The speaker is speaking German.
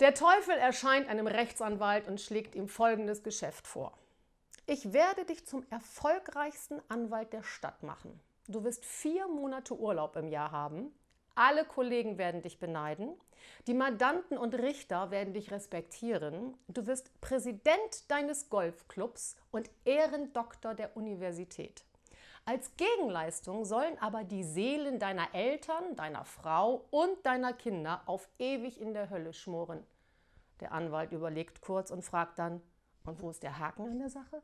Der Teufel erscheint einem Rechtsanwalt und schlägt ihm folgendes Geschäft vor. Ich werde dich zum erfolgreichsten Anwalt der Stadt machen. Du wirst 4 Monate Urlaub im Jahr haben. Alle Kollegen werden dich beneiden. Die Mandanten und Richter werden dich respektieren. Du wirst Präsident deines Golfclubs und Ehrendoktor der Universität. Als Gegenleistung sollen aber die Seelen deiner Eltern, deiner Frau und deiner Kinder auf ewig in der Hölle schmoren. Der Anwalt überlegt kurz und fragt dann, und wo ist der Haken an der Sache?